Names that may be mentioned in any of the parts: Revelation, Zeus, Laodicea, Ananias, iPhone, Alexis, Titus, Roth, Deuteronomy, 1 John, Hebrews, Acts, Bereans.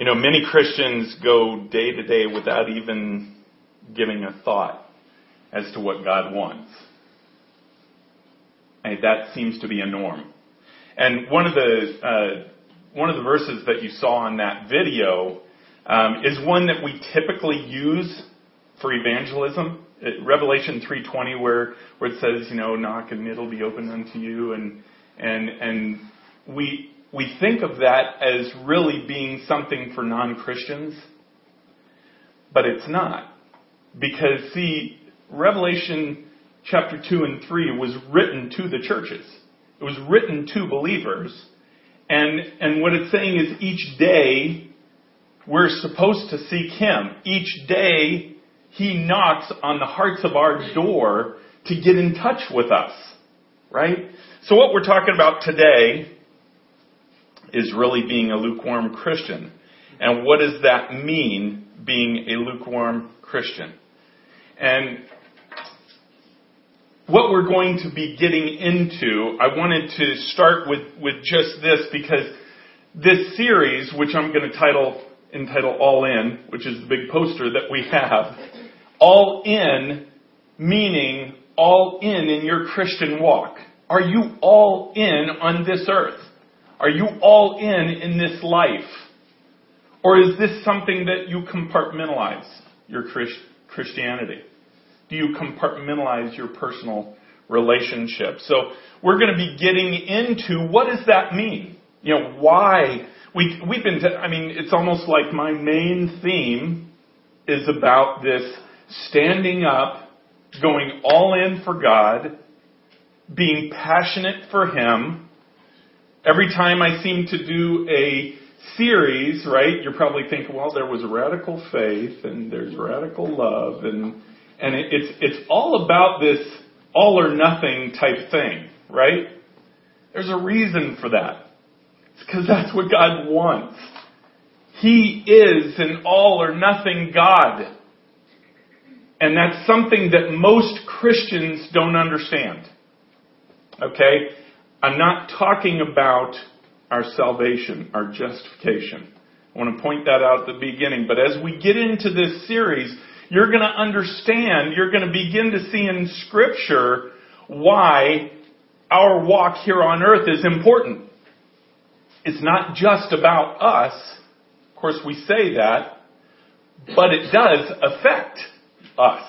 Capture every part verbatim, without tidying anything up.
You know, many Christians go day to day without even giving a thought as to what God wants. And that seems to be a norm. And one of the uh, one of the verses that you saw in that video um, is one that we typically use for evangelism. It, Revelation three twenty, where where it says, you know, knock and it'll be open unto you, and and and we we think of that as really being something for non-Christians, but it's not, because see, Revelation chapter two and three was written to the churches. It was written to believers. And and what it's saying is each day we're supposed to seek Him. Each day He knocks on the hearts of our door to get in touch with us. Right? So what we're talking about today is really being a lukewarm Christian. And what does that mean, being a lukewarm Christian? And what we're going to be getting into, I wanted to start with, with just this, because this series, which I'm going to title entitle All In, which is the big poster that we have, all in, meaning all in in your Christian walk. Are you all in on this earth? Are you all in in this life? Or is this something that you compartmentalize your Christ- Christianity? Do you compartmentalize your personal relationship? So we're going to be getting into what does that mean? You know, why? We, we've been, t- I mean, it's almost like my main theme is about this standing up, going all in for God, being passionate for Him. Every time I seem to do a series, right, you're probably thinking, well, there was radical faith and there's radical love and... And it's it's all about this all or nothing type thing, right? There's a reason for that. It's because that's what God wants. He is an all or nothing God. And that's something that most Christians don't understand. Okay? I'm not talking about our salvation, our justification. I want to point that out at the beginning. But as we get into this series, you're going to understand, you're going to begin to see in Scripture why our walk here on earth is important. It's not just about us. Of course, we say that, but it does affect us.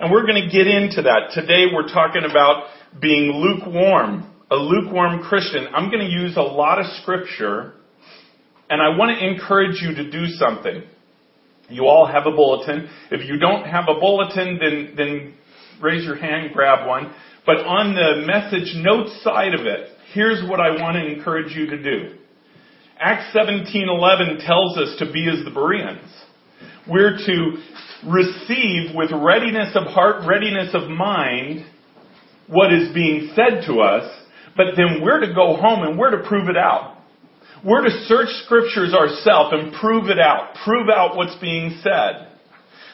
And we're going to get into that. Today we're talking about being lukewarm, a lukewarm Christian. I'm going to use a lot of Scripture, and I want to encourage you to do something. You all have a bulletin. If you don't have a bulletin, then, then raise your hand, grab one. But on the message notes side of it, here's what I want to encourage you to do. Acts seventeen eleven tells us to be as the Bereans. We're to receive with readiness of heart, readiness of mind, what is being said to us, but then we're to go home and we're to prove it out. We're to search Scriptures ourselves and prove it out. Prove out what's being said.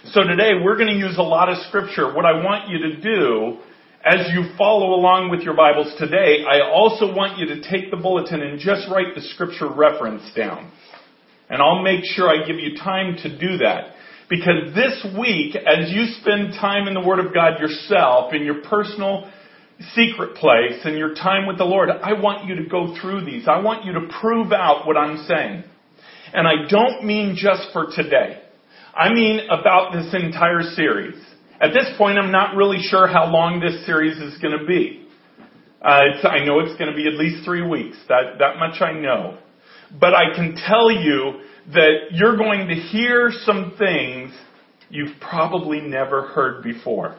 So today we're going to use a lot of Scripture. What I want you to do as you follow along with your Bibles today, I also want you to take the bulletin and just write the Scripture reference down. And I'll make sure I give you time to do that. Because this week, as you spend time in the Word of God yourself, in your personal secret place and your time with the Lord, I want you to go through these. I want you to prove out what I'm saying. And I don't mean just for today. I mean about this entire series. At this point, I'm not really sure how long this series is going to be. Uh, it's, I know it's going to be at least three weeks. That, that much I know. But I can tell you that you're going to hear some things you've probably never heard before.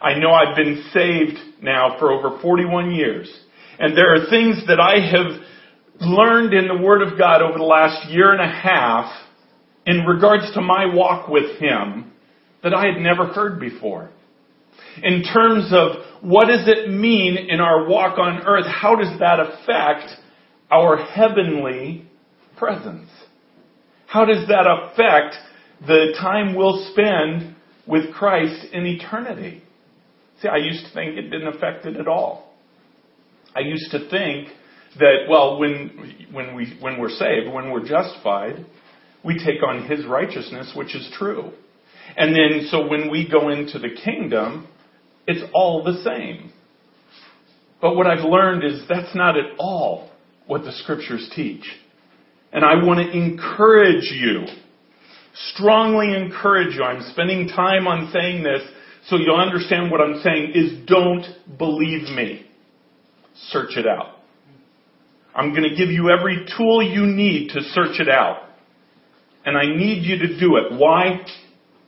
I know I've been saved now for over forty-one years. And there are things that I have learned in the Word of God over the last year and a half in regards to my walk with Him that I had never heard before. In terms of what does it mean in our walk on earth, how does that affect our heavenly presence? How does that affect the time we'll spend with Christ in eternity? See, I used to think it didn't affect it at all. I used to think that, well, when when we when we're saved, when we're justified, we take on his righteousness, which is true. And then, so when we go into the kingdom, it's all the same. But what I've learned is that's not at all what the scriptures teach. And I want to encourage you, strongly encourage you. I'm spending time on saying this so you'll understand what I'm saying is don't believe me. Search it out. I'm going to give you every tool you need to search it out. And I need you to do it. Why?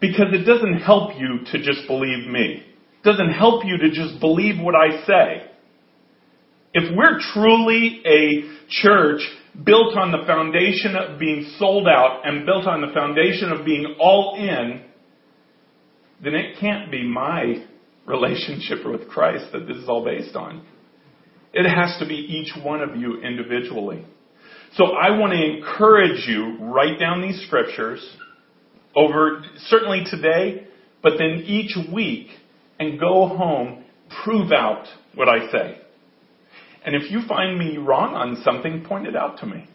Because it doesn't help you to just believe me. It doesn't help you to just believe what I say. If we're truly a church built on the foundation of being sold out and built on the foundation of being all in, then it can't be my relationship with Christ that this is all based on. It has to be each one of you individually. So I want to encourage you, write down these scriptures over, certainly today, but then each week, and go home, prove out what I say. And if you find me wrong on something, point it out to me.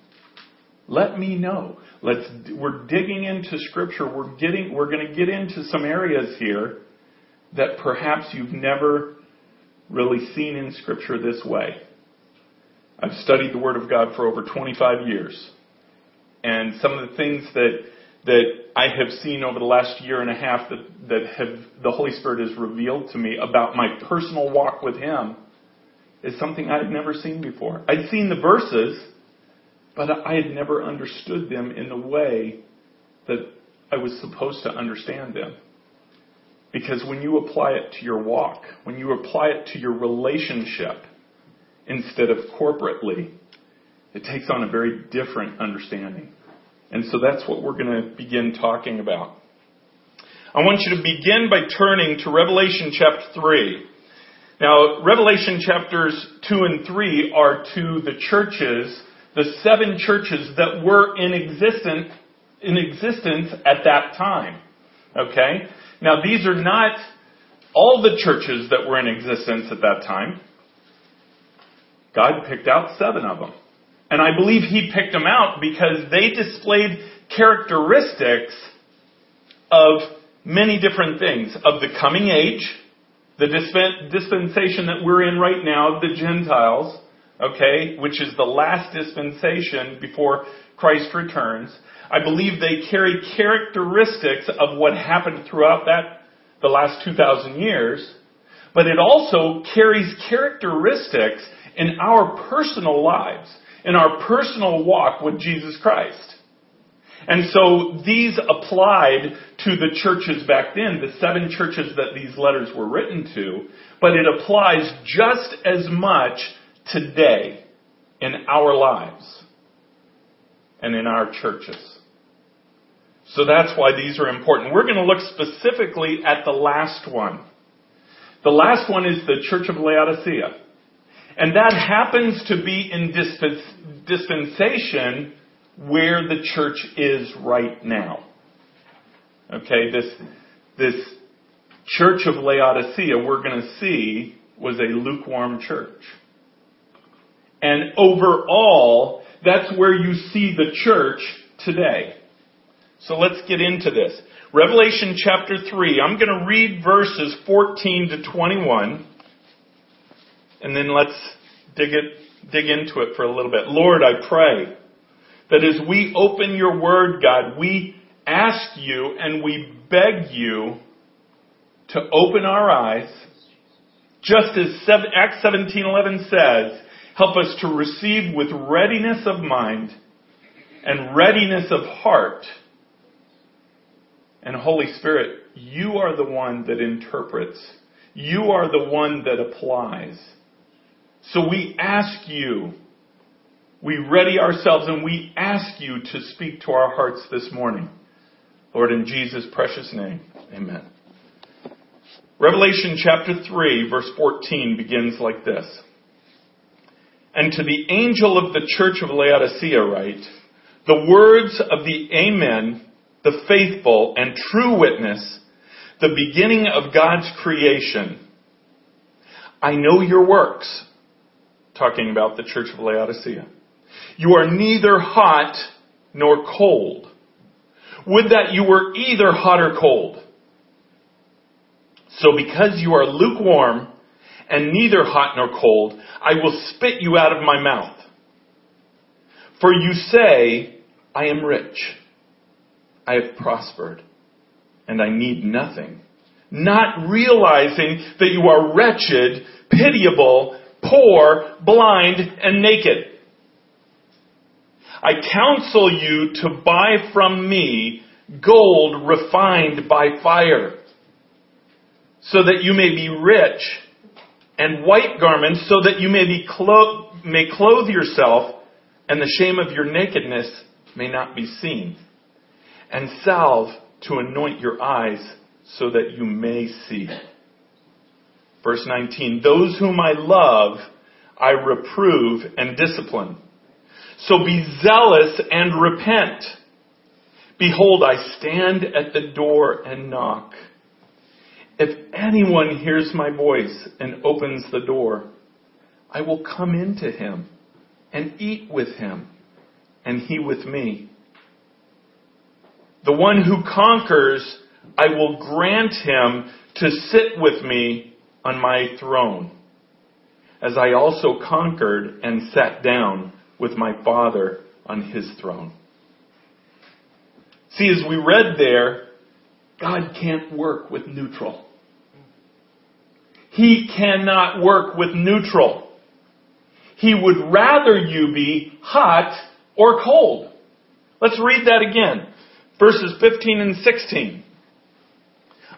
Let me know. Let's, we're digging into scripture. We're getting, we're going to get into some areas here that perhaps you've never really seen in scripture this way. I've studied the Word of God for over twenty-five years. And some of the things that, that I have seen over the last year and a half that, that have, the Holy Spirit has revealed to me about my personal walk with Him is something I had never seen before. I'd seen the verses, but I had never understood them in the way that I was supposed to understand them. Because when you apply it to your walk, when you apply it to your relationship instead of corporately, it takes on a very different understanding. And so that's what we're going to begin talking about. I want you to begin by turning to Revelation chapter three. Now, Revelation chapters two and three are to the churches, the seven churches that were in existence, in existence at that time. Okay? Now, these are not all the churches that were in existence at that time. God picked out seven of them. And I believe He picked them out because they displayed characteristics of many different things. Of the coming age, the dispensation that we're in right now, the Gentiles, okay, which is the last dispensation before Christ returns. I believe they carry characteristics of what happened throughout that, the last two thousand years. But it also carries characteristics in our personal lives, in our personal walk with Jesus Christ. And so these applied to the churches back then, the seven churches that these letters were written to, but it applies just as much today in our lives and in our churches. So that's why these are important. We're going to look specifically at the last one. The last one is the Church of Laodicea. And that happens to be in disp- dispensation where the church is right now. Okay, this, this Church of Laodicea, we're going to see, was a lukewarm church. And overall, that's where you see the church today. So let's get into this. Revelation chapter three, I'm going to read verses fourteen to twenty-one. And then let's dig it, dig into it for a little bit. Lord, I pray that as we open your word, God, we ask you and we beg you to open our eyes. Just as Acts seventeen eleven says, help us to receive with readiness of mind and readiness of heart. And Holy Spirit, you are the one that interprets. You are the one that applies. So we ask you, we ready ourselves and we ask you to speak to our hearts this morning. Lord, in Jesus' precious name, amen. Revelation chapter three, verse fourteen begins like this. And to the angel of the church of Laodicea write, the words of the Amen, the faithful and true witness, the beginning of God's creation. I know your works. Talking about the church of Laodicea. You are neither hot nor cold. Would that you were either hot or cold. So because you are lukewarm and neither hot nor cold, I will spit you out of my mouth. For you say, I am rich, I have prospered, and I need nothing, not realizing that you are wretched, pitiable, poor, blind, and naked. I counsel you to buy from me gold refined by fire, so that you may be rich, and white garments, so that you may be clo- may clothe yourself, and the shame of your nakedness may not be seen, and salve to anoint your eyes, so that you may see. Verse nineteen, those whom I love, I reprove and discipline. So be zealous and repent. Behold, I stand at the door and knock. If anyone hears my voice and opens the door, I will come into him and eat with him, and he with me. The one who conquers, I will grant him to sit with me on my throne, as I also conquered and sat down with my Father on his throne. See, as we read there, God can't work with neutral. He cannot work with neutral. He would rather you be hot or cold. Let's read that again. Verses fifteen and sixteen.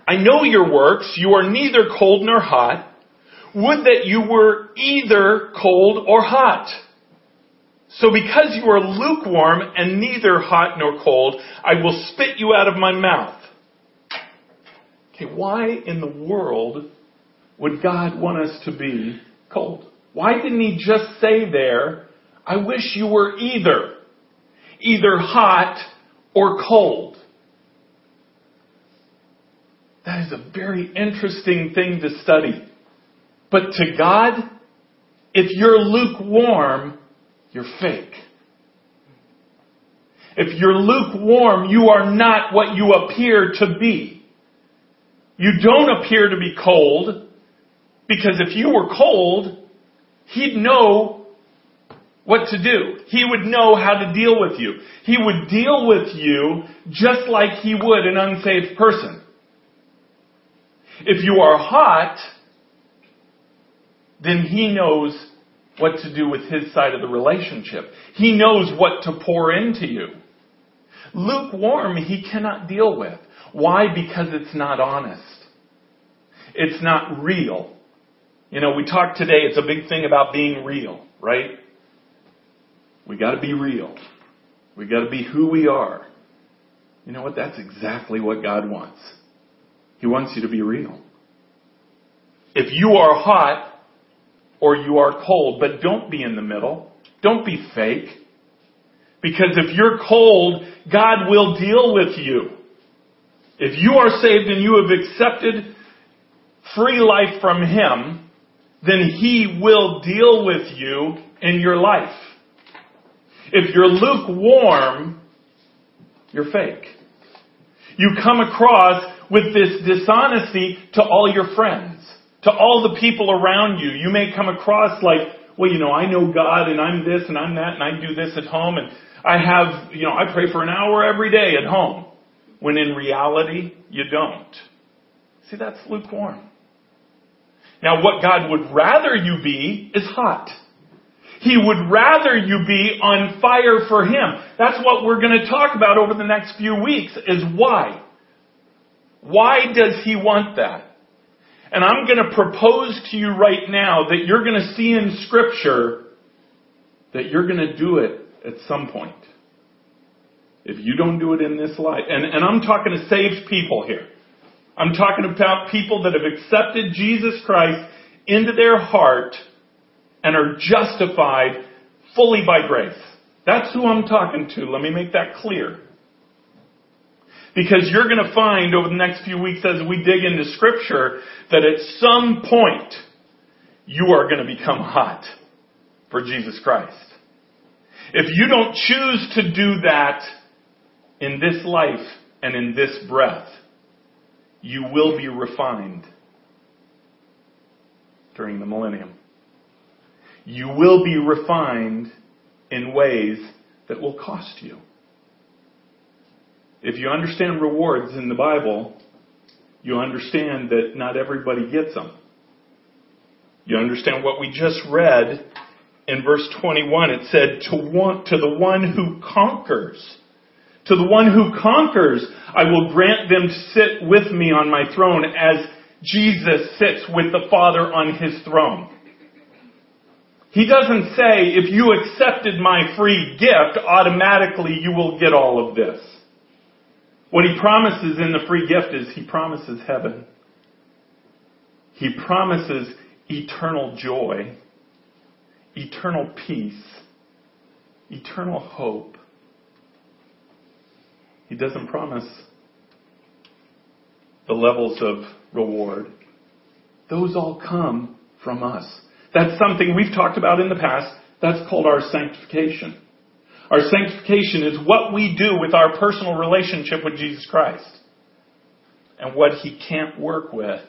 I know your works. You are neither cold nor hot. Would that you were either cold or hot. So because you are lukewarm and neither hot nor cold, I will spit you out of my mouth. Okay, why in the world would God want us to be cold? Why didn't he just say there, I wish you were either, either hot or cold? That is a very interesting thing to study. But to God, if you're lukewarm, you're fake. If you're lukewarm, you are not what you appear to be. You don't appear to be cold, because if you were cold, he'd know what to do. He would know how to deal with you. He would deal with you just like he would an unsaved person. If you are hot, then he knows what to do with his side of the relationship. He knows what to pour into you. Lukewarm, he cannot deal with. Why? Because it's not honest. It's not real. You know, we talk today, it's a big thing about being real, right? We got to be real. We got to be who we are. You know what? That's exactly what God wants. He wants you to be real. If you are hot, or you are cold, but don't be in the middle. Don't be fake. Because if you're cold, God will deal with you. If you are saved and you have accepted free life from him, then he will deal with you in your life. If you're lukewarm, you're fake. You come across with this dishonesty to all your friends, to all the people around you. You may come across like, well, you know, I know God and I'm this and I'm that and I do this at home and I have, you know, I pray for an hour every day at home. When in reality, you don't. See, that's lukewarm. Now, what God would rather you be is hot. He would rather you be on fire for him. That's what we're going to talk about over the next few weeks, is why. Why does he want that? And I'm going to propose to you right now that you're going to see in Scripture that you're going to do it at some point. If you don't do it in this life. And, and I'm talking to saved people here. I'm talking about people that have accepted Jesus Christ into their heart and are justified fully by grace. That's who I'm talking to. Let me make that clear. Because you're going to find over the next few weeks as we dig into Scripture that at some point you are going to become hot for Jesus Christ. If you don't choose to do that, In this life and in this breath, you will be refined during the millennium. You will be refined in ways that will cost you. If you understand rewards in the Bible, you understand that not everybody gets them. You understand what we just read in verse twenty-one. It said, to one, to the one who conquers, to the one who conquers, I will grant them to sit with me on my throne as Jesus sits with the Father on his throne. He doesn't say, if you accepted my free gift, automatically you will get all of this. What he promises in the free gift is he promises heaven. He promises eternal joy, eternal peace, eternal hope. He doesn't promise the levels of reward. Those all come from us. That's something we've talked about in the past. That's called our sanctification. Our sanctification is what we do with our personal relationship with Jesus Christ and what he can't work with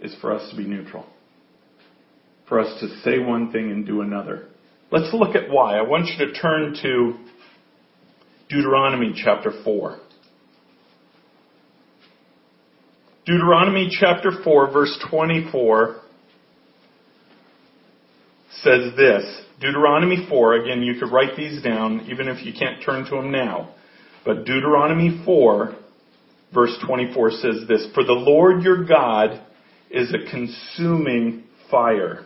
is for us to be neutral, for us to say one thing and do another. Let's look at why. I want you to turn to Deuteronomy chapter four. Deuteronomy chapter four, verse twenty-four says this. Deuteronomy four, again, you could write these down even if you can't turn to them now. But Deuteronomy four, verse twenty-four says this. For the Lord your God is a consuming fire,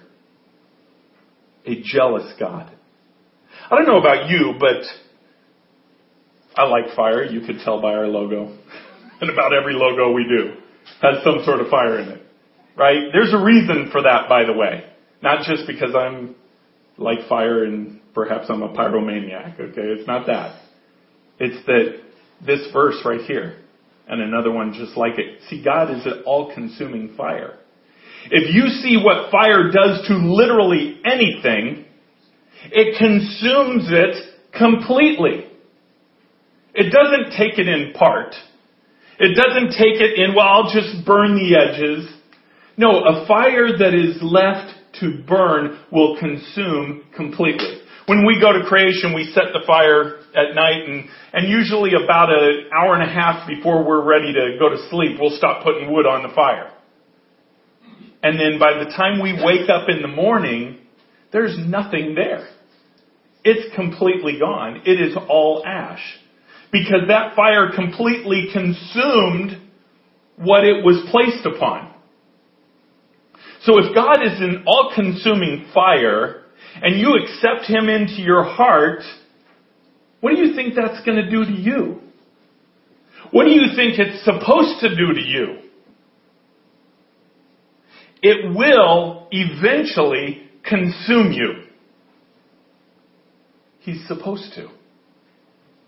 a jealous God. I don't know about you, but I like fire. You could tell by our logo. And about every logo we do has some sort of fire in it, right? There's a reason for that, by the way. Not just because I'm like fire and perhaps I'm a pyromaniac, okay? It's not that. It's that this verse right here and another one just like it. See, God is an all-consuming fire. If you see what fire does to literally anything, it consumes it completely. It doesn't take it in part. It doesn't take it in, well, I'll just burn the edges. No, a fire that is left to burn will consume completely. When we go to creation, we set the fire at night, and, and usually about an hour and a half before we're ready to go to sleep, we'll stop putting wood on the fire. And then by the time we wake up in the morning, there's nothing there. It's completely gone. It is all ash. Because that fire completely consumed what it was placed upon. So if God is an all-consuming fire, and you accept him into your heart, what do you think that's going to do to you? What do you think it's supposed to do to you? It will eventually consume you. He's supposed to.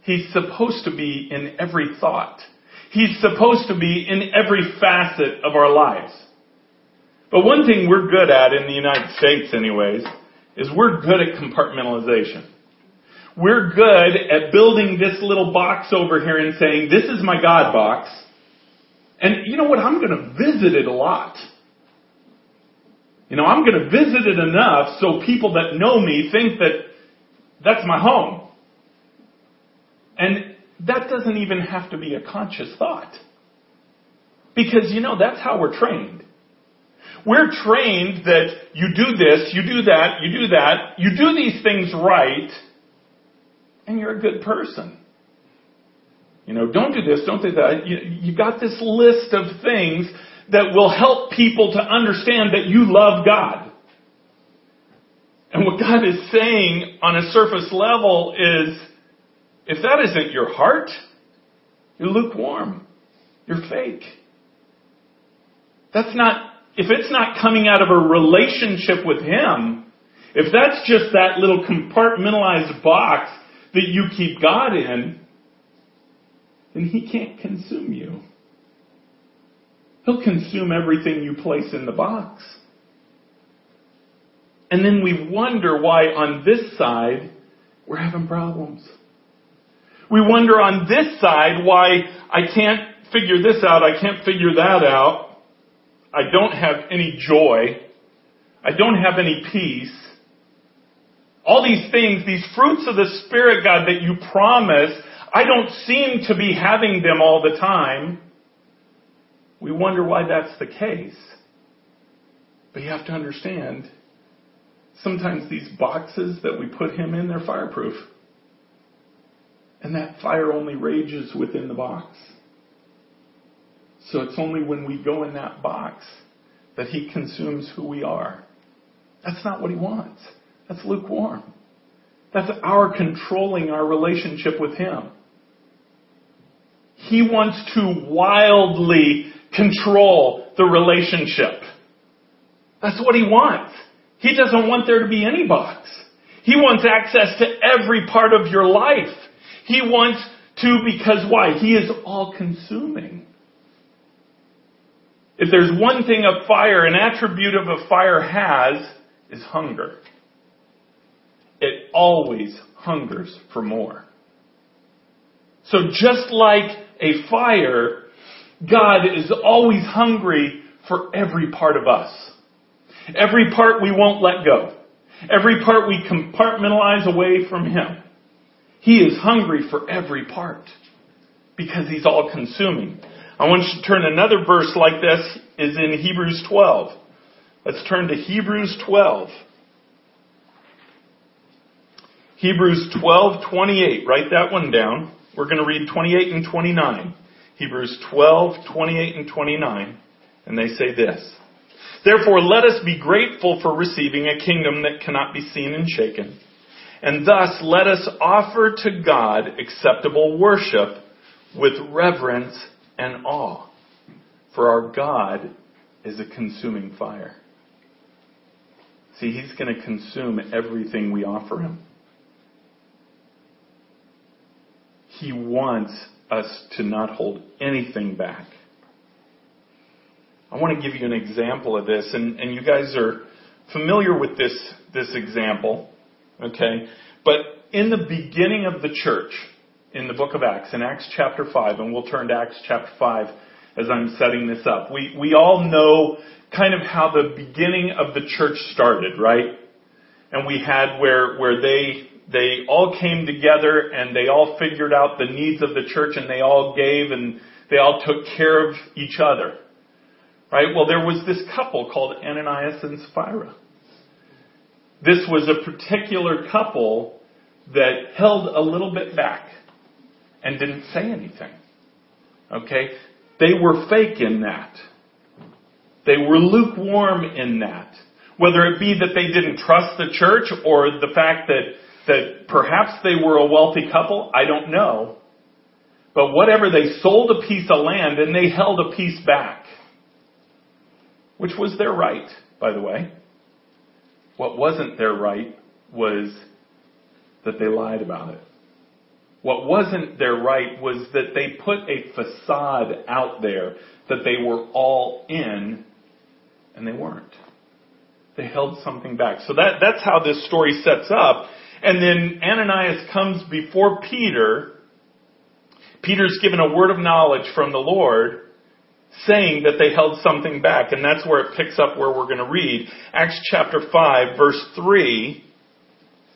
He's supposed to be in every thought. He's supposed to be in every facet of our lives. But one thing we're good at in the United States anyways, is we're good at compartmentalization. We're good at building this little box over here and saying, this is my God box. And you know what? I'm going to visit it a lot. You know, I'm going to visit it enough so people that know me think that that's my home. And that doesn't even have to be a conscious thought. Because, you know, that's how we're trained. We're trained that you do this, you do that, you do that, you do these things right, and you're a good person. You know, don't do this, don't do that. You, you got this list of things that will help people to understand that you love God. And what God is saying on a surface level is, if that isn't your heart, you're lukewarm. You're fake. That's not, if it's not coming out of a relationship with him, if that's just that little compartmentalized box that you keep God in, then he can't consume you. He'll consume everything you place in the box. And then we wonder why on this side we're having problems. We wonder on this side why I can't figure this out, I can't figure that out. I don't have any joy. I don't have any peace. All these things, these fruits of the Spirit, God, that you promise, I don't seem to be having them all the time. We wonder why that's the case. But you have to understand, sometimes these boxes that we put him in, they're fireproof. And that fire only rages within the box. So it's only when we go in that box that he consumes who we are. That's not what he wants. That's lukewarm. That's our controlling our relationship with him. He wants to wildly control the relationship. That's what he wants. He doesn't want there to be any box. He wants access to every part of your life. He wants to, because why? He is all-consuming. If there's one thing a fire, an attribute of a fire has, is hunger. It always hungers for more. So just like a fire, God is always hungry for every part of us. Every part we won't let go. Every part we compartmentalize away from him. He is hungry for every part because he's all-consuming. I want you to turn another verse like this is in Hebrews twelve. Let's turn to Hebrews twelve. Hebrews twelve twenty-eight. Write that one down. We're going to read twenty-eight and twenty-nine. Hebrews twelve twenty-eight and twenty-nine. And they say this: "Therefore let us be grateful for receiving a kingdom that cannot be seen and shaken. And thus let us offer to God acceptable worship with reverence and awe. For our God is a consuming fire." See, he's going to consume everything we offer him. He wants us to not hold anything back. I want to give you an example of this, and, and you guys are familiar with this, this example, okay? But in the beginning of the church, in the book of Acts, in Acts chapter five, and we'll turn to Acts chapter five as I'm setting this up, we, we all know kind of how the beginning of the church started, right? And we had where, where they, they all came together and they all figured out the needs of the church and they all gave and they all took care of each other. Right? Well, there was this couple called Ananias and Sapphira. This was a particular couple that held a little bit back and didn't say anything. Okay? They were fake in that. They were lukewarm in that. Whether it be that they didn't trust the church or the fact that, that perhaps they were a wealthy couple, I don't know. But whatever, they sold a piece of land and they held a piece back. Which was their right, by the way. What wasn't their right was that they lied about it. What wasn't their right was that they put a facade out there that they were all in, and they weren't. They held something back. So that, that's how this story sets up. And then Ananias comes before Peter. Peter's given a word of knowledge from the Lord, saying that they held something back. And that's where it picks up where we're going to read. Acts chapter five, verse three.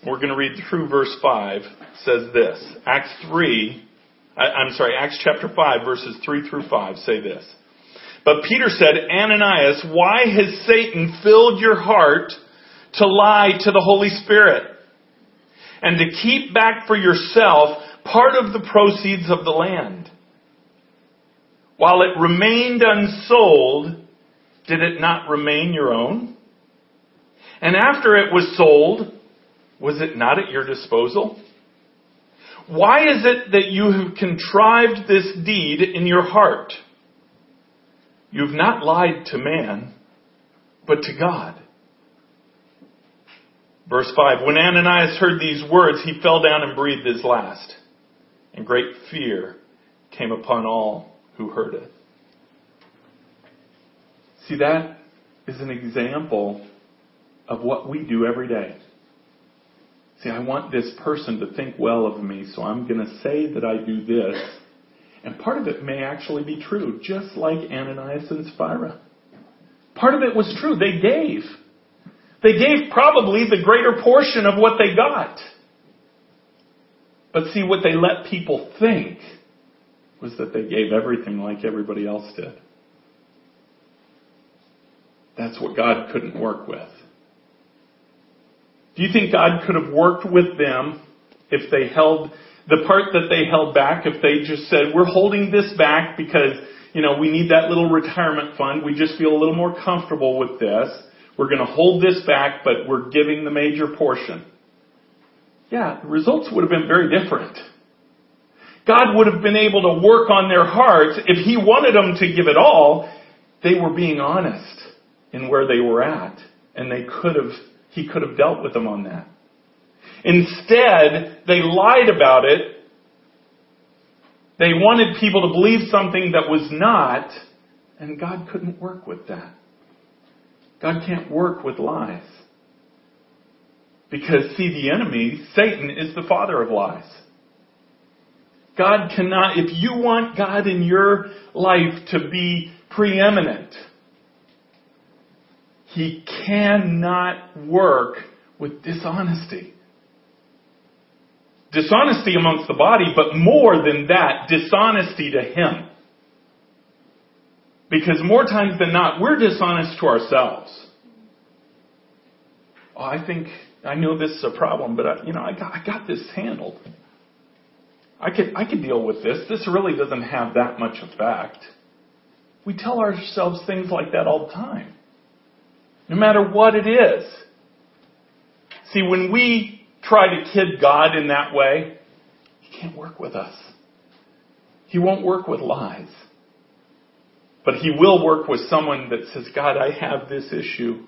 We're going to read through verse five. Says this. Acts three. I, I'm sorry. Acts chapter five, verses three through five say this. "But Peter said, Ananias, why has Satan filled your heart to lie to the Holy Spirit and to keep back for yourself part of the proceeds of the land? While it remained unsold, did it not remain your own? And after it was sold, was it not at your disposal? Why is it that you have contrived this deed in your heart? You've not lied to man, but to God." Verse five, "When Ananias heard these words, he fell down and breathed his last. And great fear came upon all who heard it." See, that is an example of what we do every day. See, I want this person to think well of me, so I'm going to say that I do this. And part of it may actually be true, just like Ananias and Sapphira. Part of it was true. They gave. They gave probably the greater portion of what they got. But see, what they let people think was that they gave everything like everybody else did. That's what God couldn't work with. Do you think God could have worked with them if they held the part that they held back, if they just said, we're holding this back because, you know, we need that little retirement fund. We just feel a little more comfortable with this. We're going to hold this back, but we're giving the major portion. Yeah, the results would have been very different. God would have been able to work on their hearts. If he wanted them to give it all, they were being honest in where they were at. And they could have, he could have dealt with them on that. Instead, they lied about it. They wanted people to believe something that was not, and God couldn't work with that. God can't work with lies. Because, see, the enemy, Satan, is the father of lies. God cannot, if you want God in your life to be preeminent, he cannot work with dishonesty. Dishonesty amongst the body, but more than that, dishonesty to him. Because more times than not, we're dishonest to ourselves. Oh, I think, I know this is a problem, but I, you know, I got, I got this handled. I could, I could deal with this. This really doesn't have that much effect. We tell ourselves things like that all the time. No matter what it is. See, when we try to kid God in that way, he can't work with us. He won't work with lies. But he will work with someone that says, God, I have this issue.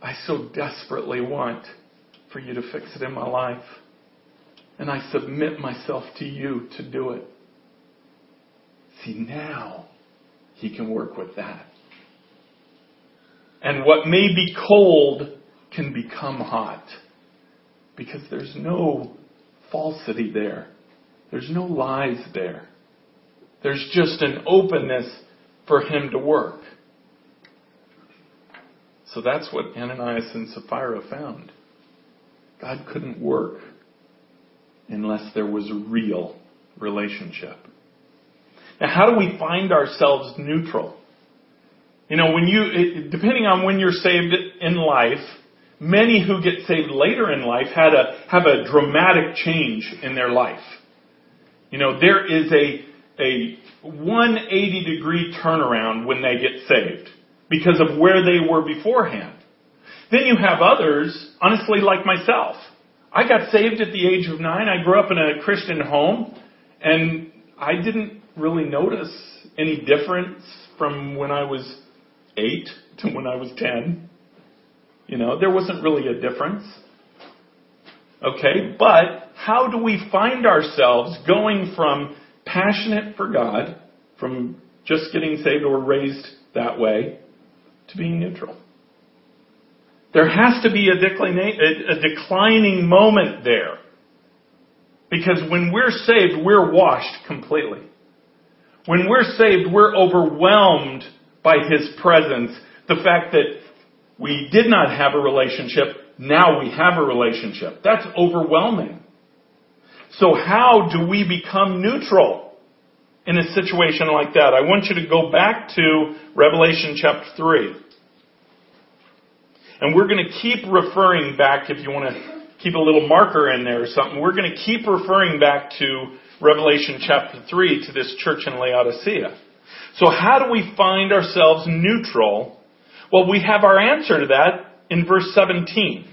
I so desperately want for you to fix it in my life. And I submit myself to you to do it. See, now he can work with that. And what may be cold can become hot. Because there's no falsity there. There's no lies there. There's just an openness for him to work. So that's what Ananias and Sapphira found. God couldn't work unless there was a real relationship. Now, how do we find ourselves neutral? You know, when you, depending on when you're saved in life, many who get saved later in life had a, have a dramatic change in their life. You know, there is a, a one hundred eighty degree turnaround when they get saved because of where they were beforehand. Then you have others, honestly, like myself. I got saved at the age of nine. I grew up in a Christian home, and I didn't really notice any difference from when I was eight to when I was ten. You know, there wasn't really a difference. Okay, but how do we find ourselves going from passionate for God, from just getting saved or raised that way, to being neutral? There has to be a, declina- a declining moment there. Because when we're saved, we're washed completely. When we're saved, we're overwhelmed by His presence. The fact that we did not have a relationship. Now we have a relationship. That's overwhelming. So how do we become neutral in a situation like that? I want you to go back to Revelation chapter three. And we're going to keep referring back, if you want to keep a little marker in there or something, we're going to keep referring back to Revelation chapter three to this church in Laodicea. So how do we find ourselves neutral? Well, we have our answer to that in verse seventeen.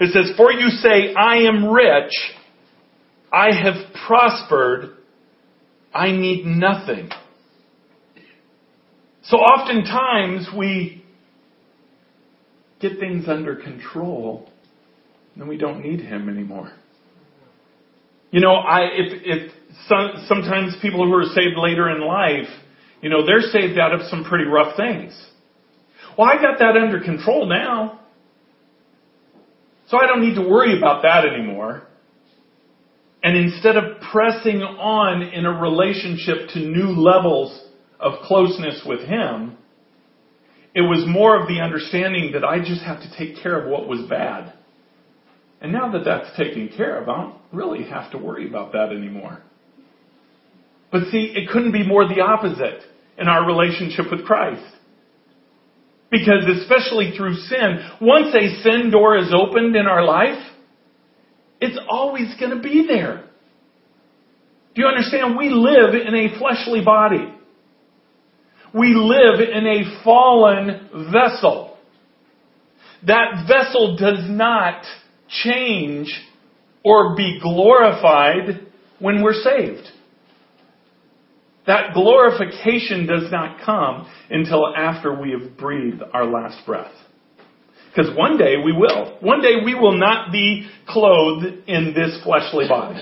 It says, "For you say, I am rich, I have prospered, I need nothing." So oftentimes we get things under control and we don't need Him anymore. You know, I if, if some, sometimes people who are saved later in life, you know, they're saved out of some pretty rough things. Well, I got that under control now. So I don't need to worry about that anymore. And instead of pressing on in a relationship to new levels of closeness with Him, it was more of the understanding that I just have to take care of what was bad. And now that that's taken care of, I don't really have to worry about that anymore. But see, it couldn't be more the opposite in our relationship with Christ. Because especially through sin, once a sin door is opened in our life, it's always going to be there. Do you understand? We live in a fleshly body. We live in a fallen vessel. That vessel does not change or be glorified when we're saved. That glorification does not come until after we have breathed our last breath. Because one day we will. One day we will not be clothed in this fleshly body.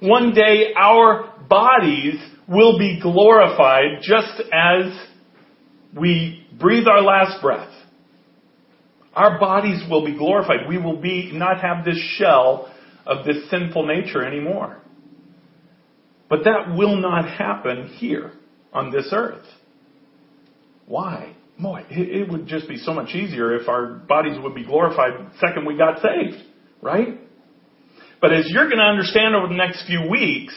One day our bodies will be glorified just as we breathe our last breath. Our bodies will be glorified. We will be not have this shell of this sinful nature anymore. But that will not happen here on this earth. Why? Boy, it would just be so much easier if our bodies would be glorified the second we got saved, right? But as you're going to understand over the next few weeks,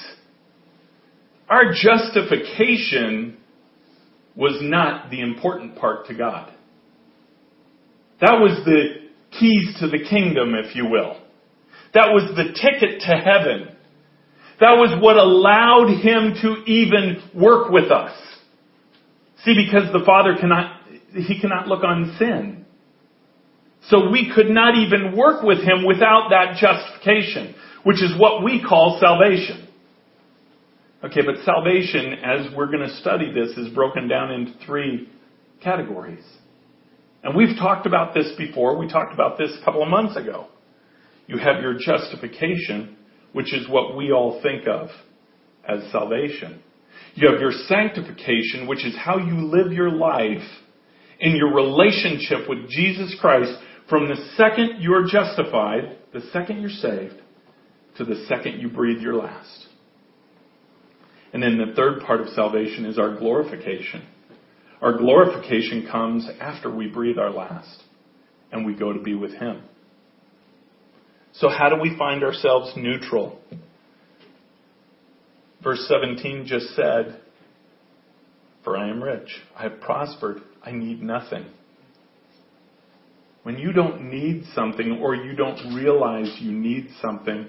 our justification was not the important part to God. That was the keys to the kingdom, if you will. That was the ticket to heaven. That was what allowed Him to even work with us. See, because the Father cannot, He cannot look on sin. So we could not even work with Him without that justification, which is what we call salvation. Okay, but salvation, as we're going to study this, is broken down into three categories. And we've talked about this before. We talked about this a couple of months ago. You have your justification, which is what we all think of as salvation. You have your sanctification, which is how you live your life in your relationship with Jesus Christ from the second you're justified, the second you're saved, to the second you breathe your last. And then the third part of salvation is our glorification. Our glorification comes after we breathe our last and we go to be with Him. So how do we find ourselves neutral? Verse seventeen just said, "For I am rich, I have prospered, I need nothing." When you don't need something or you don't realize you need something,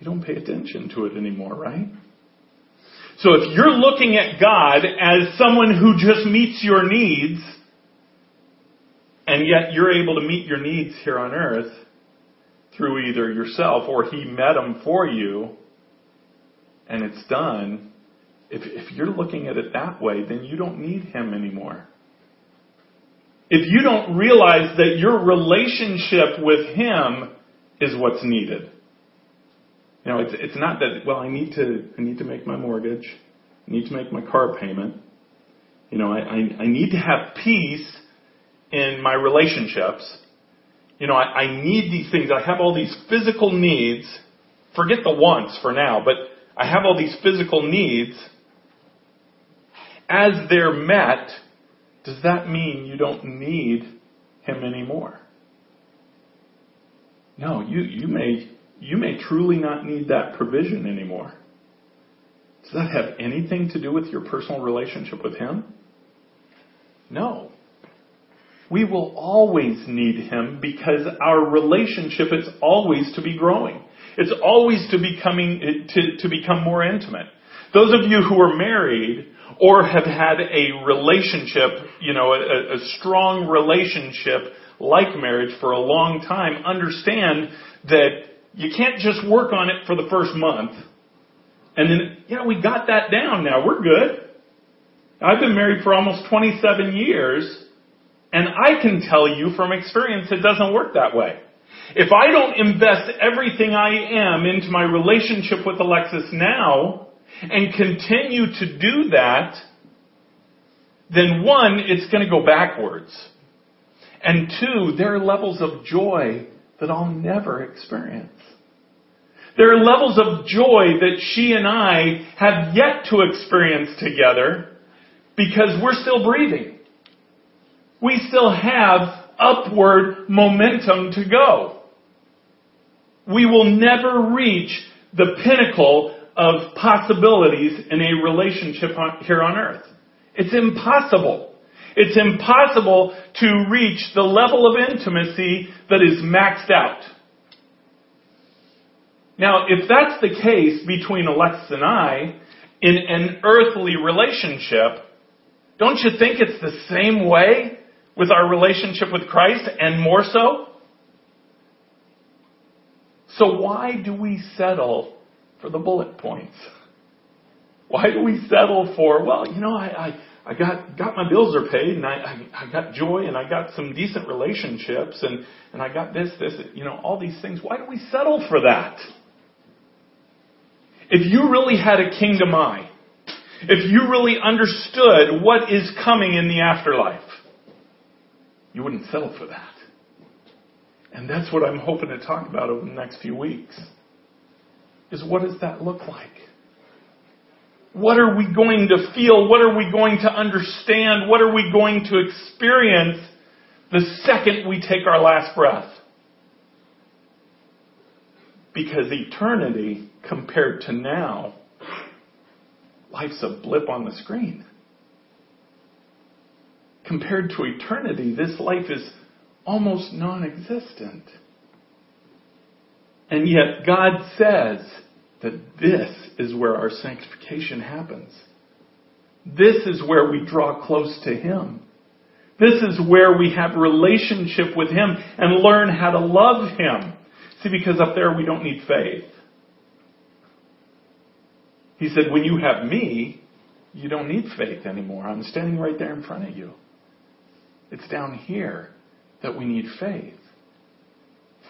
you don't pay attention to it anymore, right? So if you're looking at God as someone who just meets your needs, and yet you're able to meet your needs here on earth, through either yourself or He met them for you, and it's done. If, if you're looking at it that way, then you don't need Him anymore. If you don't realize that your relationship with Him is what's needed, you know, it's it's not that. Well, I need to I need to make my mortgage, I need to make my car payment. You know, I I, I need to have peace in my relationships. You know, I, I need these things. I have all these physical needs. Forget the wants for now, but I have all these physical needs. As they're met, does that mean you don't need Him anymore? No, you, you may you may truly not need that provision anymore. Does that have anything to do with your personal relationship with Him? No. We will always need Him because our relationship is always to be growing. It's always to becoming to, to become more intimate. Those of you who are married or have had a relationship, you know, a, a strong relationship like marriage for a long time, understand that you can't just work on it for the first month and then, yeah, we got that down now. We're good. I've been married for almost twenty-seven years. And I can tell you from experience, it doesn't work that way. If I don't invest everything I am into my relationship with Alexis now and continue to do that, then one, it's going to go backwards. And two, there are levels of joy that I'll never experience. There are levels of joy that she and I have yet to experience together because we're still breathing. We still have upward momentum to go. We will never reach the pinnacle of possibilities in a relationship on, here on earth. It's impossible. It's impossible to reach the level of intimacy that is maxed out. Now, if that's the case between Alexis and I in an earthly relationship, don't you think it's the same way with our relationship with Christ, and more so? So why do we settle for the bullet points? Why do we settle for, well, you know, I, I, I got, got my bills are paid, and I, I, I got joy, and I got some decent relationships, and, and I got this, this, you know, all these things. Why do we settle for that? If you really had a kingdom eye, if you really understood what is coming in the afterlife, you wouldn't settle for that. And that's what I'm hoping to talk about over the next few weeks. Is what does that look like? What are we going to feel? What are we going to understand? What are we going to experience the second we take our last breath? Because eternity compared to now, life's a blip on the screen. Compared to eternity, this life is almost non-existent. And yet God says that this is where our sanctification happens. This is where we draw close to Him. This is where we have relationship with Him and learn how to love Him. See, because up there we don't need faith. He said, when you have me, you don't need faith anymore. I'm standing right there in front of you. It's down here that we need faith.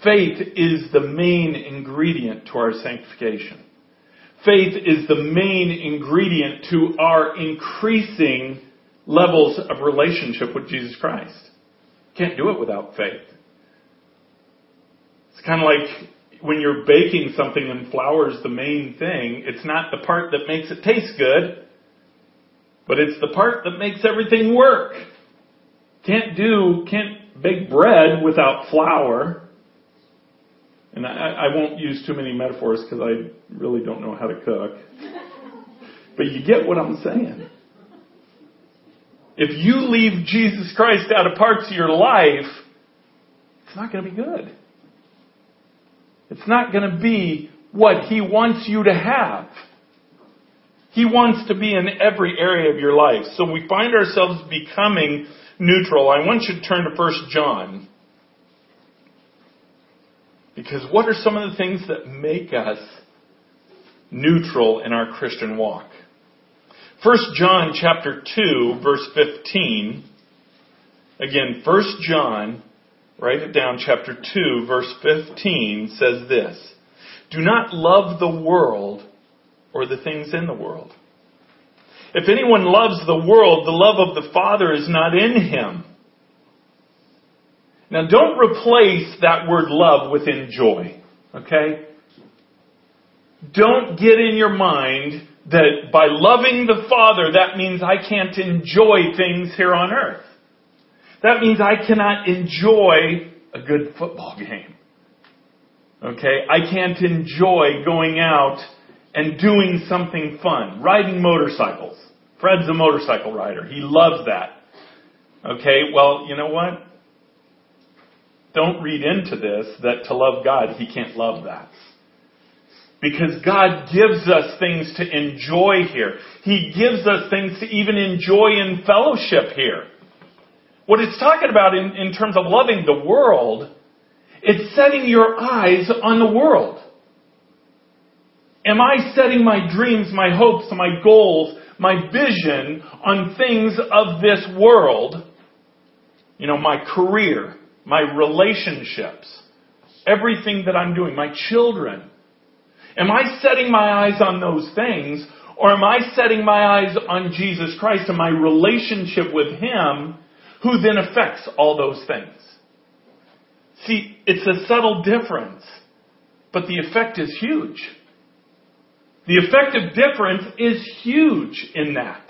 Faith is the main ingredient to our sanctification. Faith is the main ingredient to our increasing levels of relationship with Jesus Christ. Can't do it without faith. It's kind of like when you're baking something and flour's the main thing. It's not the part that makes it taste good, but it's the part that makes everything work. Can't do, can't bake bread without flour. And I, I won't use too many metaphors because I really don't know how to cook. But you get what I'm saying. If you leave Jesus Christ out of parts of your life, it's not going to be good. It's not going to be what He wants you to have. He wants to be in every area of your life. So we find ourselves becoming neutral. I want you to turn to First John. Because what are some of the things that make us neutral in our Christian walk? First John chapter two, verse fifteen. Again, First John, write it down, chapter two, verse fifteen says this. Do not love the world or the things in the world. If anyone loves the world, the love of the Father is not in him. Now, don't replace that word love with enjoy, okay? Don't get in your mind that by loving the Father, that means I can't enjoy things here on earth. That means I cannot enjoy a good football game, okay? I can't enjoy going out and doing something fun, riding motorcycles. Fred's a motorcycle rider. He loves that, okay? Well, you know what? Don't read into this that to love God, He can't love that. Because God gives us things to enjoy here. He gives us things to even enjoy in fellowship here. What it's talking about in, in terms of loving the world, it's setting your eyes on the world. Am I setting my dreams, my hopes, my goals, my vision on things of this world? You know, my career, my relationships, everything that I'm doing, my children. Am I setting my eyes on those things, or am I setting my eyes on Jesus Christ and my relationship with Him, who then affects all those things? See, it's a subtle difference, but the effect is huge. The effective difference is huge in that.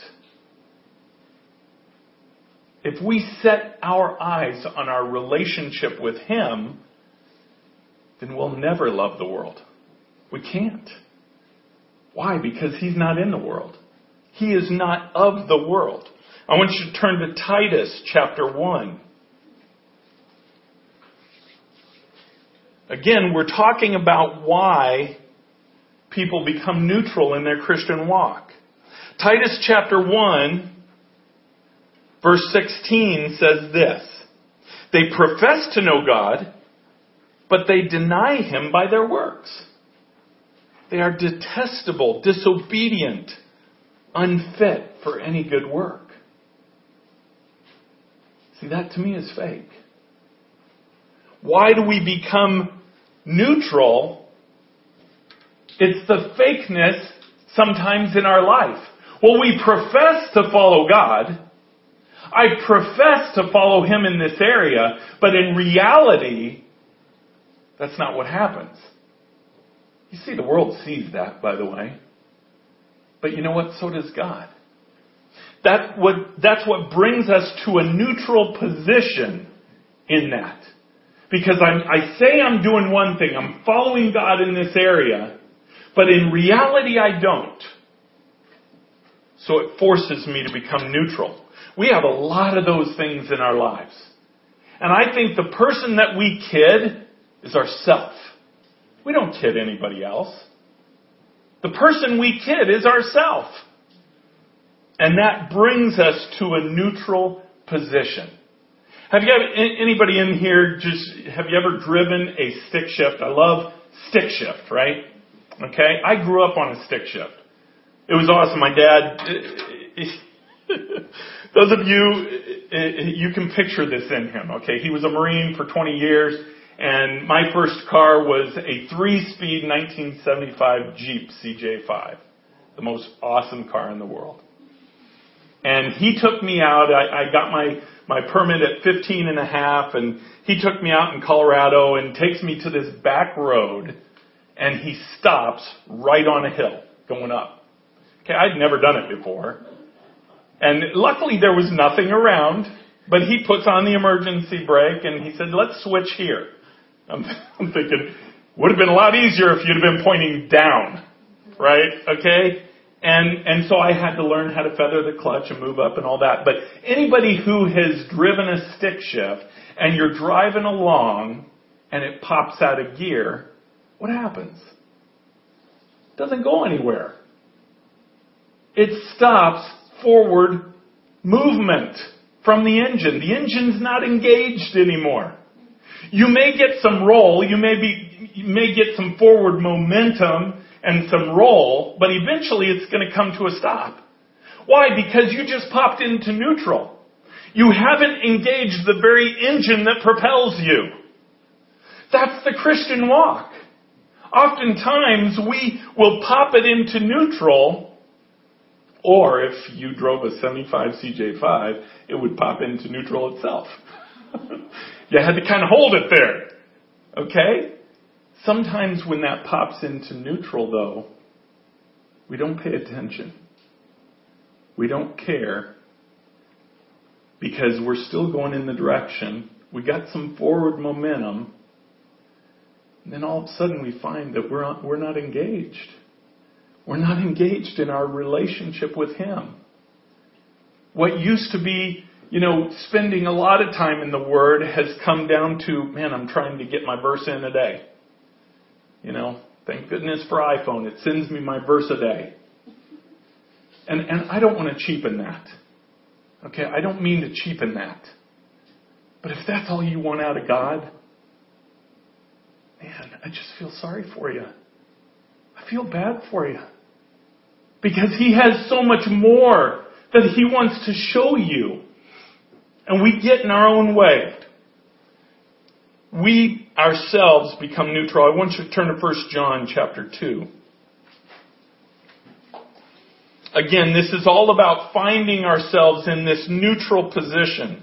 If we set our eyes on our relationship with Him, then we'll never love the world. We can't. Why? Because He's not in the world. He is not of the world. I want you to turn to Titus chapter one. Again, we're talking about why people become neutral in their Christian walk. Titus chapter one, verse sixteen says this: "They profess to know God, but they deny Him by their works. They are detestable, disobedient, unfit for any good work." See, that to me is fake. Why do we become neutral? It's the fakeness sometimes in our life. Well, we profess to follow God. I profess to follow Him in this area, but in reality, that's not what happens. You see, the world sees that, by the way. But you know what? So does God. That what, that's what brings us to a neutral position in that. Because I'm, I say I'm doing one thing, I'm following God in this area, but in reality I don't. So it forces me to become neutral. We have a lot of those things in our lives. And I think the person that we kid is ourself. We don't kid anybody else. The person we kid is ourself. And that brings us to a neutral position. Have you ever, anybody in here just, have you ever driven a stick shift? I love stick shift, right? Okay? I grew up on a stick shift. It was awesome. My dad, those of you, you can picture this in him, okay? He was a Marine for twenty years, and my first car was a three-speed nineteen seventy-five Jeep C J five. The most awesome car in the world. And he took me out. I, I got my, my permit at fifteen and a half, and he took me out in Colorado and takes me to this back road, and he stops right on a hill going up. Okay, I'd never done it before. And luckily there was nothing around, but he puts on the emergency brake, and he said, "Let's switch here." I'm, I'm thinking, would have been a lot easier if you'd have been pointing down, right? Okay? And and so I had to learn how to feather the clutch and move up and all that. But anybody who has driven a stick shift and you're driving along and it pops out of gear, what happens? It doesn't go anywhere. It stops forward movement from the engine. The engine's not engaged anymore. You may get some roll. You may be you may get some forward momentum and some roll, but eventually it's going to come to a stop. Why? Because you just popped into neutral. You haven't engaged the very engine that propels you. That's the Christian walk. Oftentimes we will pop it into neutral, or if you drove a seventy-five C J five, it would pop into neutral itself. You had to kind of hold it there. Okay? Sometimes when that pops into neutral, though, we don't pay attention. We don't care because we're still going in the direction. We got some forward momentum. And then all of a sudden we find that we're not, we're not engaged. We're not engaged in our relationship with Him. What used to be, you know, spending a lot of time in the Word has come down to, man, I'm trying to get my verse in a day. You know, thank goodness for iPhone. It sends me my verse a day. And and I don't want to cheapen that. Okay, I don't mean to cheapen that. But if that's all you want out of God, man, I just feel sorry for you. I feel bad for you. Because He has so much more that He wants to show you. And we get in our own way. We ourselves become neutral. I want you to turn to First John chapter two. Again, this is all about finding ourselves in this neutral position.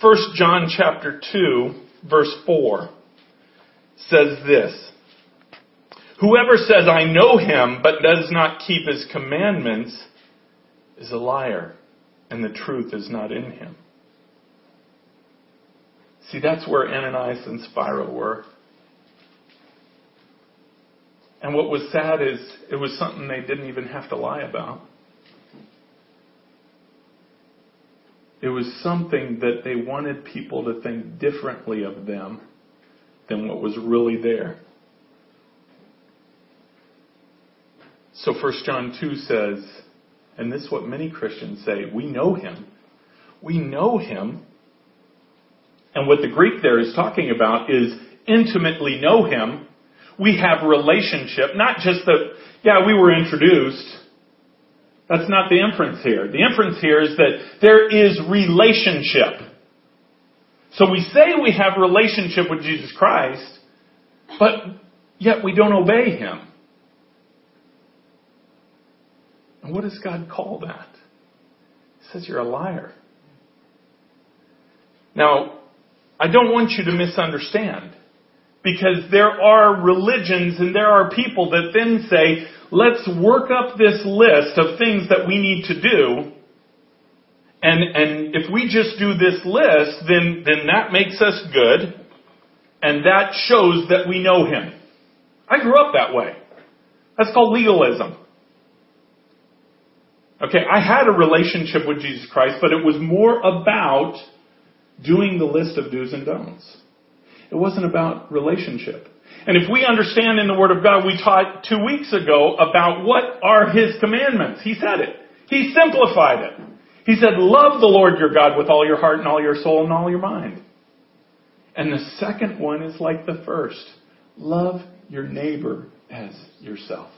First John chapter two, verse four says this. Whoever says, I know him, but does not keep his commandments is a liar, and the truth is not in him. See, that's where Ananias and Sapphira were. And what was sad is it was something they didn't even have to lie about. It was something that they wanted people to think differently of them than what was really there. So First John two says, and this is what many Christians say, we know him. We know him. And what the Greek there is talking about is intimately know him. We have relationship, not just that, yeah, we were introduced. That's not the inference here. The inference here is that there is relationship. So we say we have relationship with Jesus Christ, but yet we don't obey him. And what does God call that? He says you're a liar. Now, I don't want you to misunderstand, because there are religions and there are people that then say, let's work up this list of things that we need to do. And and if we just do this list, then, then that makes us good. And that shows that we know him. I grew up that way. That's called legalism. Okay, I had a relationship with Jesus Christ, but it was more about doing the list of do's and don'ts. It wasn't about relationship. And if we understand in the Word of God, we taught two weeks ago about what are his commandments. He said it. He simplified it. He said, love the Lord your God with all your heart and all your soul and all your mind. And the second one is like the first. Love your neighbor as yourself.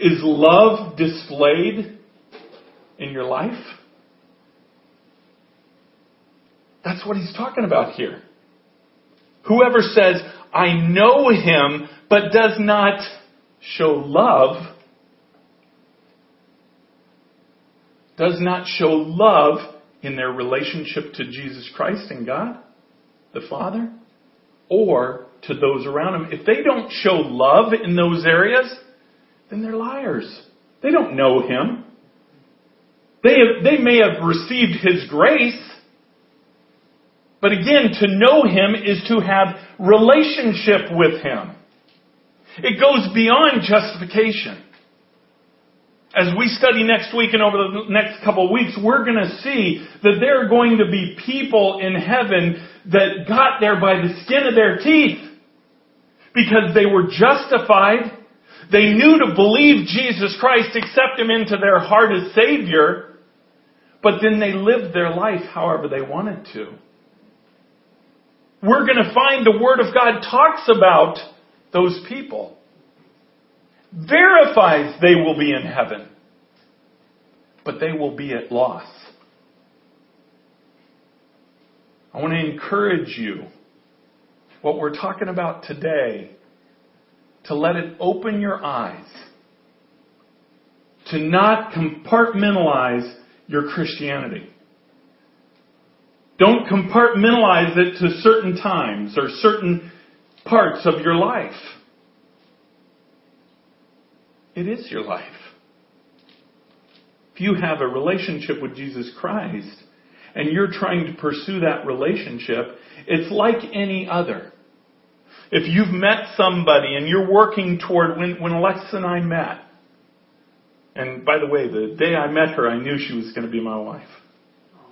Is love displayed in your life? That's what he's talking about here. Whoever says, I know him, but does not show love, does not show love in their relationship to Jesus Christ and God, the Father, or to those around him. If they don't show love in those areas, then they're liars. They don't know him. They have, they may have received his grace, but again, to know him is to have relationship with him. It goes beyond justification. As we study next week and over the next couple of weeks, we're going to see that there are going to be people in heaven that got there by the skin of their teeth because they were justified. They knew to believe Jesus Christ, accept him into their heart as Savior, but then they lived their life however they wanted to. We're going to find the Word of God talks about those people. Verifies they will be in heaven, but they will be at loss. I want to encourage you, what we're talking about today, to let it open your eyes. To not compartmentalize your Christianity. Don't compartmentalize it to certain times or certain parts of your life. It is your life. If you have a relationship with Jesus Christ and you're trying to pursue that relationship, it's like any other. If you've met somebody and you're working toward, when, when Alexis and I met, and by the way, the day I met her, I knew she was going to be my wife.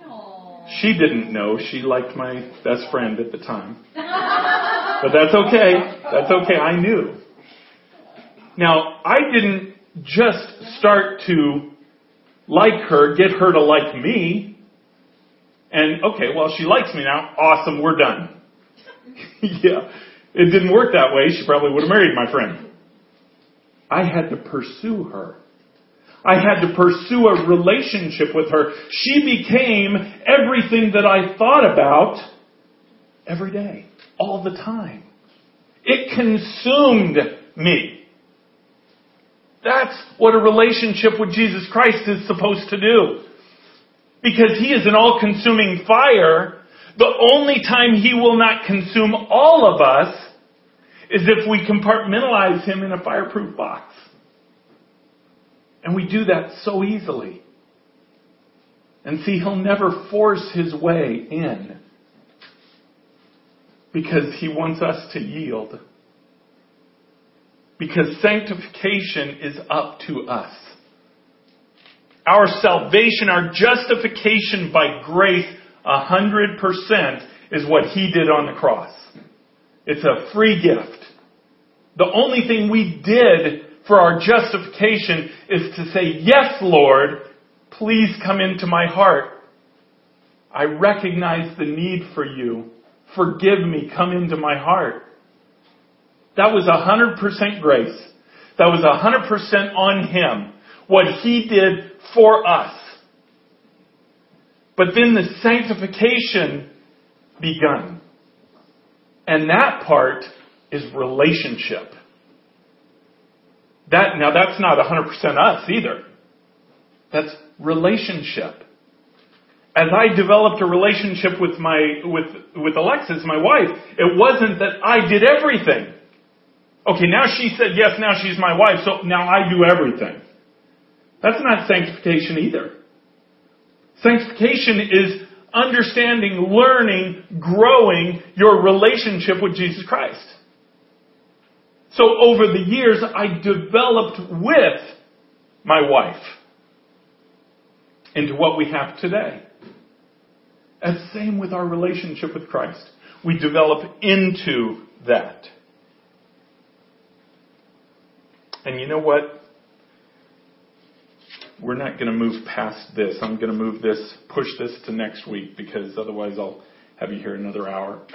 Aww. She didn't know. She liked my best friend at the time. But that's okay. That's okay. I knew. Now, I didn't just start to like her, get her to like me, and okay, well, she likes me now. Awesome, we're done. Yeah. It didn't work that way. She probably would have married my friend. I had to pursue her. I had to pursue a relationship with her. She became everything that I thought about every day, all the time. It consumed me. That's what a relationship with Jesus Christ is supposed to do. Because he is an all-consuming fire The only time he will not consume all of us is if we compartmentalize him in a fireproof box. And we do that so easily. And see, he'll never force his way in because he wants us to yield. Because sanctification is up to us. Our salvation, our justification by grace, one hundred percent is what he did on the cross. It's a free gift. The only thing we did for our justification is to say, yes, Lord, please come into my heart. I recognize the need for you. Forgive me. Come into my heart. That was one hundred percent grace. That was one hundred percent on him. What he did for us. But then the sanctification begun. And that part is relationship. That, now that's not one hundred percent us either. That's relationship. As I developed a relationship with my, with, with Alexis, my wife, it wasn't that I did everything. Okay, now she said yes, now she's my wife, so now I do everything. That's not sanctification either. Sanctification is understanding, learning, growing your relationship with Jesus Christ. So over the years, I developed with my wife into what we have today. And same with our relationship with Christ. We develop into that. And you know what? We're not going to move past this. I'm going to move this, push this to next week, because otherwise I'll have you here another hour.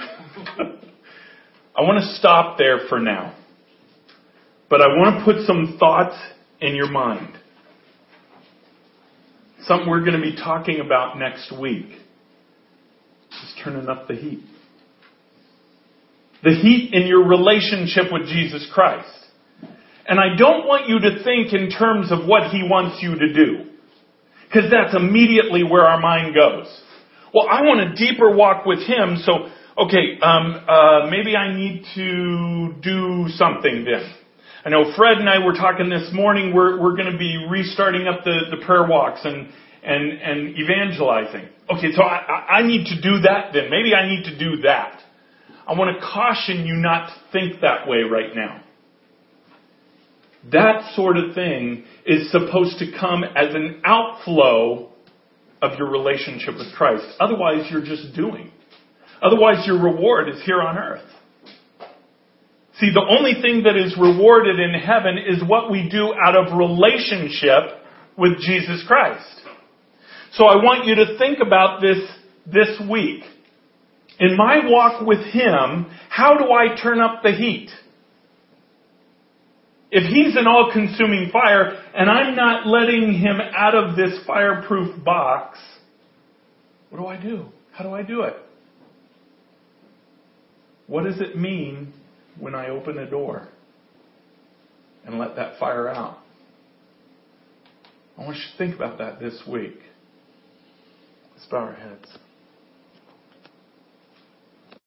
I want to stop there for now. But I want to put some thoughts in your mind. Something we're going to be talking about next week. Just turning up the heat. The heat in your relationship with Jesus Christ. And I don't want you to think in terms of what he wants you to do. Because that's immediately where our mind goes. Well, I want a deeper walk with him, so, okay, um, uh, maybe I need to do something then. I know Fred and I were talking this morning, we're, we're going to be restarting up the, the prayer walks and, and, and evangelizing. Okay, so I, I need to do that then. Maybe I need to do that. I want to caution you not to think that way right now. That sort of thing is supposed to come as an outflow of your relationship with Christ. Otherwise, you're just doing. Otherwise, your reward is here on earth. See, the only thing that is rewarded in heaven is what we do out of relationship with Jesus Christ. So I want you to think about this this week. In my walk with him, how do I turn up the heat? If he's an all-consuming fire, and I'm not letting him out of this fireproof box, what do I do? How do I do it? What does it mean when I open a door and let that fire out? I want you to think about that this week. Let's bow our heads.